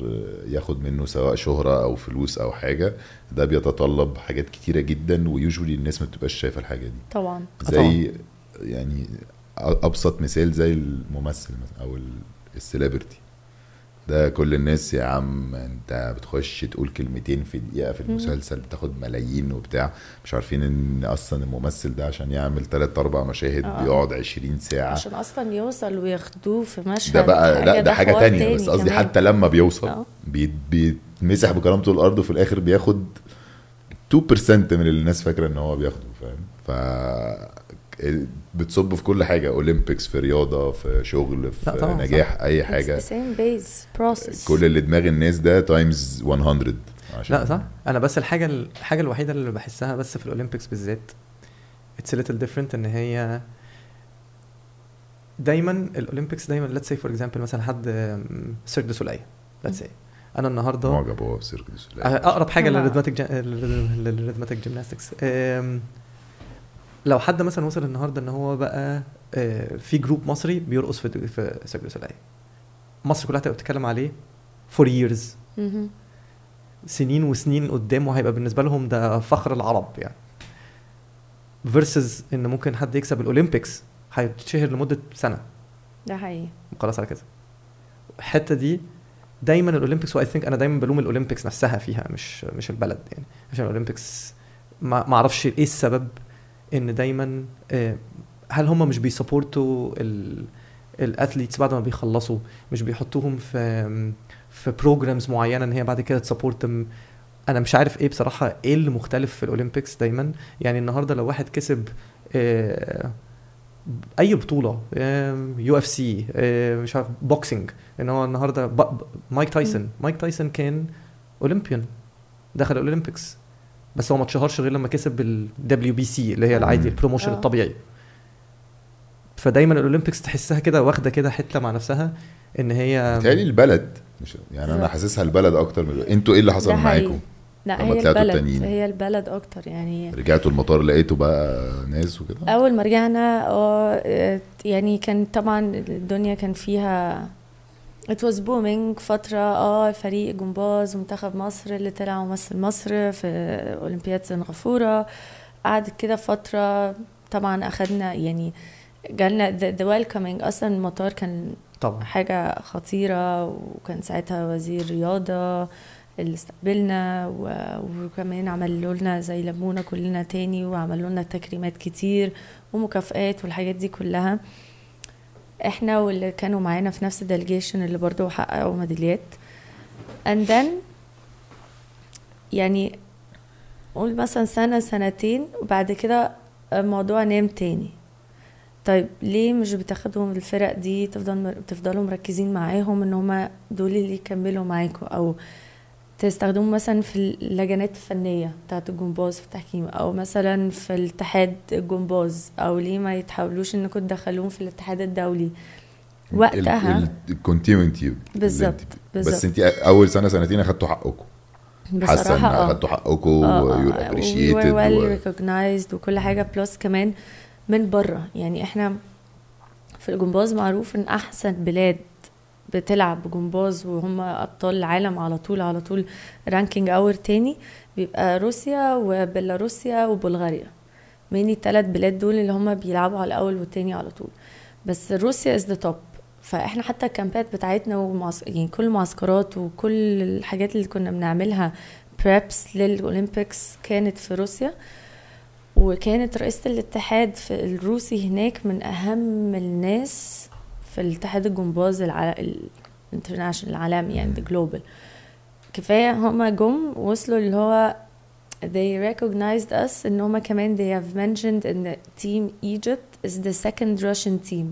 ياخد منه سواء شهرة او فلوس او حاجة, ده بيتطلب حاجات كتيرة جدا ويوجولي الناس ما بتبقاش شايفة الحاجة دي. طبعا زي يعني ابسط مثال زي الممثل او السليبرتي, ده كل الناس يا عم انت بتخش تقول كلمتين في دقيقة في المسلسل بتاخد ملايين وبتاع. مش عارفين ان اصلا الممثل ده عشان يعمل ثلاثة أربعة مشاهد آه. بيقعد عشرين ساعة عشان اصلا يوصل وياخدوه في مشهد. ده بقى لا ده حاجة تانية. بس قصدي حتى لما بيوصل آه. بيتمسح بكرامته الارض وفي الاخر بياخد اتنين بالمية من اللي الناس فاكرة ان هو بياخده. فاهم ف بتصب في كل حاجه، اولمبيكس، في رياضه، في شغل، في نجاح، اي حاجه. كل اللي دماغ الناس ده تايمز مية. عشان لا صح، انا بس الحاجه الحاجه الوحيده اللي بحسها بس في الاولمبيكس بالذات اتس ليتل ديفرنت، ان هي دايما الاولمبيكس دايما ليتس سي فور اكزامبل مثلا حد سيرك دو سولاي، ليتس سي انا النهارده معجب سيرك دو سولاي، اقرب حاجه للريتماتيك للريتماتيك جيمناستكس. لو حد مثلا وصل النهارده ان هو بقى في جروب مصري بيرقص في في سيرك دو سولاي، مصر كلها بتتكلم عليه فور ييرز، سنين وسنين قدام، وهيبقى بالنسبه لهم ده فخر العرب يعني. فيرسز ان ممكن حد يكسب الاولمبيكس هيتشهر لمده سنه، ده حقيقي خلاص على كده. الحته دي دايما الاولمبيكس، واي ثينك انا دايما بلوم الاولمبيكس نفسها فيها، مش مش البلد يعني، عشان الاولمبيكس ما اعرفش ايه السبب ان دايما، هل هم مش بيسبورتوا الاثليتس بعد ما بيخلصوا، مش بيحطوهم في في بروجرامز معينه ان هي بعد كده تسبورتهم؟ انا مش عارف ايه بصراحه ايه اللي مختلف في الاولمبيكس دايما يعني. النهارده لو واحد كسب اي بطوله، يو اف سي، مش عارف بوكسنج، ان هو النهارده مايك تايسون مايك تايسون كان اولمبيان، دخل الاولمبيكس، بس هو ما اتشهرش غير لما كسب الدبليو بي سي اللي هي العادي البروموشن الطبيعي. فدايما الاولمبيكس تحسها كده واخده كده حته مع نفسها، ان هي تالي البلد مش يعني. انا حاسسها البلد اكتر من انتوا ايه اللي حصل معاكم. لا هي البلد، هي البلد اكتر يعني. رجعتوا المطار لقيتوا بقى ناس وكده؟ اول ما رجعنا اه يعني كان طبعا الدنيا كان فيها it was booming فتره، اه فريق جمباز ومنتخب مصر اللي طلعوا ممثل مصر في اولمبياد سنغافوره، قعدت كده فتره. طبعا اخدنا يعني جالنا the welcoming، اصلا المطار كان طبعا حاجه خطيره، وكان ساعتها وزير رياضه اللي استقبلنا، وكمان عملوا لنا زي لمونا كلنا تاني، وعملوا لنا تكريمات كتير ومكافئات والحاجات دي كلها، احنا واللي كانوا معانا في نفس الديليجيشن اللي برضو حققوا ميداليات. and then يعني قول مثلا سنه سنتين وبعد كده الموضوع نام تاني. طيب ليه مش بتاخدهم الفرق دي، تفضل تفضلوا مركزين معاهم ان هما دول اللي يكملوا معاكوا، او تستخدموا مثلا في اللجنات الفنيه بتاعه الجمباز في التحكيم، او مثلا في الاتحاد الجمباز، او ليه ما يتحاولوش انكم تدخلوهم في الاتحاد الدولي وقتها الكونتينيوتي بالظبط. بس انت اول سنه سنتين اخدتوا حقكم بصراحه، اخدتوا حقكم ويو ابريشيتد وريكوجنايزد وكل حاجه، بلس كمان من بره يعني. احنا في الجمباز معروف ان احسن بلاد بتلعب جمباز وهم ابطال العالم على طول على طول رانكينج اور تاني، بيبقى روسيا وبيلاروسيا وبلغاريا، من الثلاث بلاد دول اللي هم بيلعبوا على الاول والتاني على طول، بس روسيا از ذا توب. فاحنا حتى الكامبات بتاعتنا ومعس... يعني كل المعسكرات وكل الحاجات اللي كنا بنعملها بريبس للاولمبيكس كانت في روسيا، وكانت رئيسة الاتحاد في الروسي هناك من اهم الناس في الاتحاد الجمباز الانترناشنال العالمي يعني the global. كفاية هما جم وصلوا اللي هو they recognized us، ان هما كمان they have mentioned ان team Egypt is the second Russian team.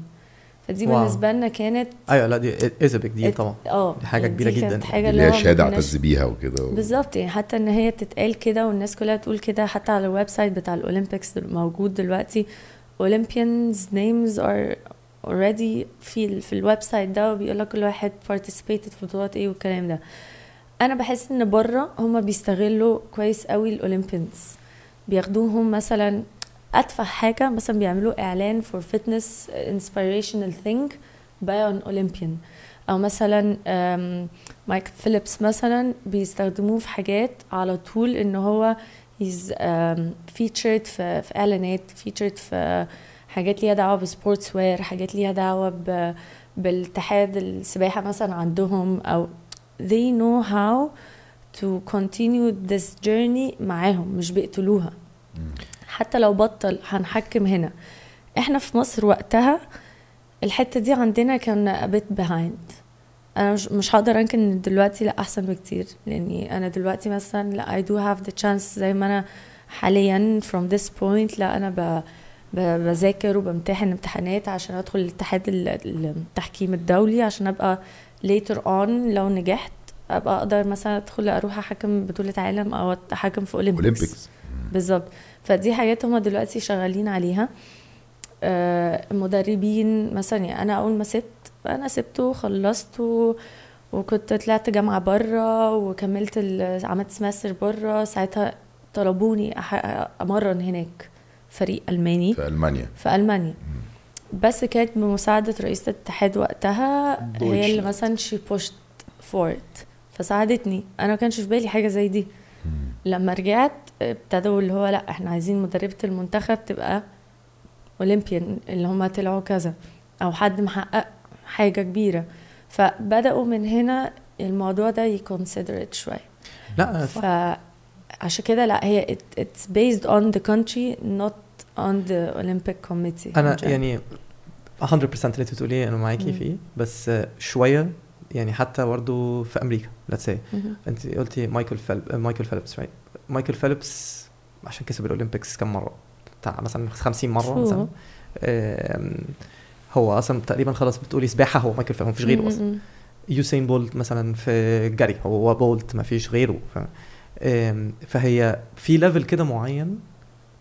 فدي واو. بالنسبة لنا كانت ايوه لا دي ازبك دي طبعا اه دي حاجة كبيرة جدا، حاجة اللي هي شهادة اعتز بيها وكده و... بالظبط يعني. حتى ان هي تتقال كده والناس كلها تقول كده، حتى على الويب سايت بتاع الاولمبيكس موجود دلوقتي Olympians names are already في في الويب سايت ده، وبيقول لك كل واحد participated في بطولات ايه والكلام ده. انا بحس ان بره هم بيستغلوا كويس قوي الاولمبيانز، بياخدوهم مثلا اتفه حاجه، مثلا بيعملوا اعلان for fitness inspirational thing by an Olympian، او مثلا مايك فيليبس مثلا بيستخدموه في حاجات على طول، ان هو is featured في في اعلانات، featured في حاجات ليها دعوه بسبورتس وير، حاجات ليها دعوه بالاتحاد السباحه مثلا عندهم، او they know how to continue this journey معاهم، مش بيقتلوها. حتى لو بطل هنحكم هنا. احنا في مصر وقتها الحته دي عندنا كان بيت بيهايند، انا مش مش هقدر انكن دلوقتي لا احسن بكتير، لاني انا دلوقتي مثلا لا I do have the chance، زي ما انا حاليا from this point لا انا بذاكر وبمتحن امتحانات عشان ادخل الاتحاد التحكيم الدولي عشان ابقى later on لو نجحت ابقى اقدر مثلا ادخل اروح احكم بطولة عالم او احكم في اولمبيكس بالظبط. فدي حاجات هما دلوقتي شغالين عليها. المدربين مثلا انا اول ما سبت انا سبته وخلصته وكنت طلعت جامعه بره وكملت عملت سماستر بره. ساعتها طلبوني امرن هناك فريق الماني في المانيا في المانيا بس كانت بمساعده رئيسه الاتحاد وقتها هي اللي مثلا شي بوشت فورت فساعدتني. انا ما كانش في بالي حاجه زي دي. لما رجعت ابتدوا اللي هو لا احنا عايزين مدربه المنتخب تبقى اولمبيان اللي هم طلعوا كذا او حد محقق حاجه كبيره. فبداوا من هنا الموضوع ده يكونسيدريت شويه. لا فعشان كده لا هي اتس بيزد اون ذا كونتري نوت اون ذا اولمبيك كوميتي. انا يعني مية بالمية اللي تقوليه انا معاكي فيه بس شويه يعني حتى برضه في امريكا ليتس سي انت قلتي مايكل فيلب مايكل فيلبس رايت مايكل فيلبس عشان كسب الاولمبيكس كم مره بتاع مثلا خمسين مره مثلا. هو اصلا تقريبا خلاص بتقولي سباحه هو مايكل فيلبس مفيش غيره اصلا. يوسين بولت مثلا في جري هو بولت مفيش غيره. فهي في ليفل كده معين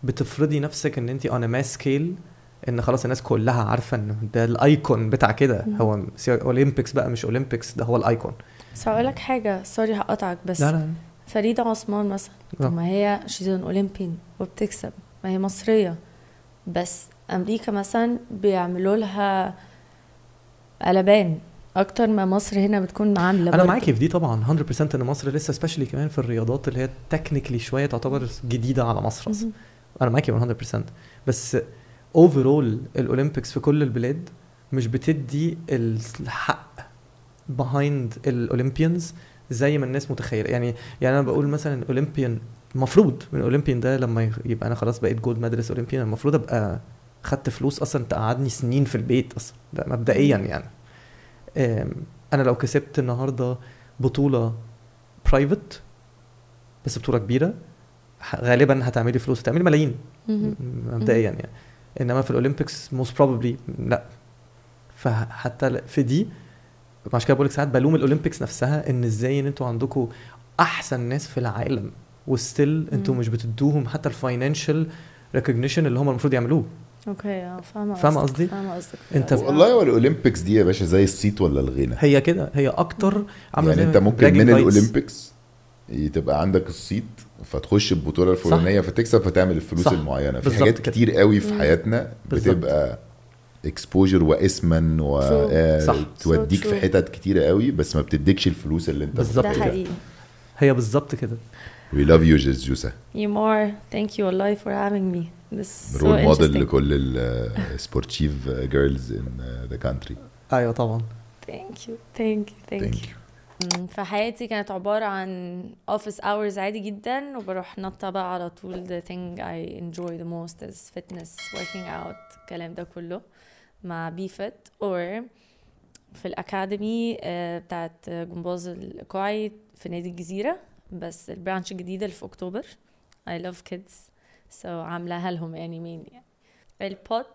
بتفرضي نفسك ان انت انا ماس سكيل ان خلاص الناس كلها عارفه ان ده الايكون بتاع كده. هو اولمبيكس بقى مش اولمبيكس ده هو الايكون. بس هقول لك حاجه سوري هقطعك بس لا لا. فريده عثمان مثلا طب ما هي شيزون اولمبيين وبتكسب ما هي مصريه بس امريكا مثلا بيعملوا لها قلبان اكتر ما مصر هنا بتكون عامله. انا معاكي في دي طبعا مية بالمية ان مصر لسه سبيشالي كمان في الرياضات اللي هي تكنيكلي شويه تعتبر جديده على مصر اصلا. انا معاكي مية بالمية بس overall الاولمبيكس في كل البلاد مش بتدي الحق behind الاولمبيانز زي ما الناس متخيله. يعني يعني انا بقول مثلا اولمبيان المفروض من اولمبيان ده لما يبقى انا خلاص بقيت جولد ميداليست اولمبيان المفروض ابقى خدت فلوس اصلا تقعدني سنين في البيت اصلا ده مبدئيا. يعني انا لو كسبت النهارده بطوله برايفت بس بطوله كبيره غالبا هتعملي فلوس هتعملي ملايين مبدئيا يعني. انما في الاولمبيكس موست بروبلي لا. فحتى في دي عشان كده بقول لك ساعات بلوم الاولمبيكس نفسها ان ازاي ان انتوا عندكم احسن ناس في العالم وستيل انتوا مش بتدوهم حتى الفاينانشال ريكوجنيشن اللي هم المفروض يعملوه. اوكي اه فاهمه فاهمه قصدي انت والله. والاولمبيكس دي يا باشا زي الصيت ولا الغنى هي كده هي اكتر عامله يعني انت ممكن من الاولمبيكس تبقى عندك الصيت فتخش البطوله الفلانيه فتكسب فتعمل الفلوس المعينه. في حاجات كتير قوي في حياتنا بتبقى اكسبوجر واسما وتوديك في حتت كتير قوي بس ما بتديكش الفلوس اللي انت بالظبط كده هي بالظبط كده. We love you, Jessica. You more. Thank you, Allah, for having me. This is so interesting. Role model لكل السبورتيف girls in the country. أيوة طبعاً. Thank you, thank you, thank you. في حياتي كانت عبارة عن office hours عادي جداً وبروح نطة بقى على طول. The thing I enjoy the most is fitness, working out, الكلام ده كله مع بيفت or في الأكاديمي بتاعت جمباز الكوعي في نادي الجزيرة. بس البرانش الجديدة اللي في أكتوبر I love kids so عاملاها لهم يعني مين يعني البودكاسترز.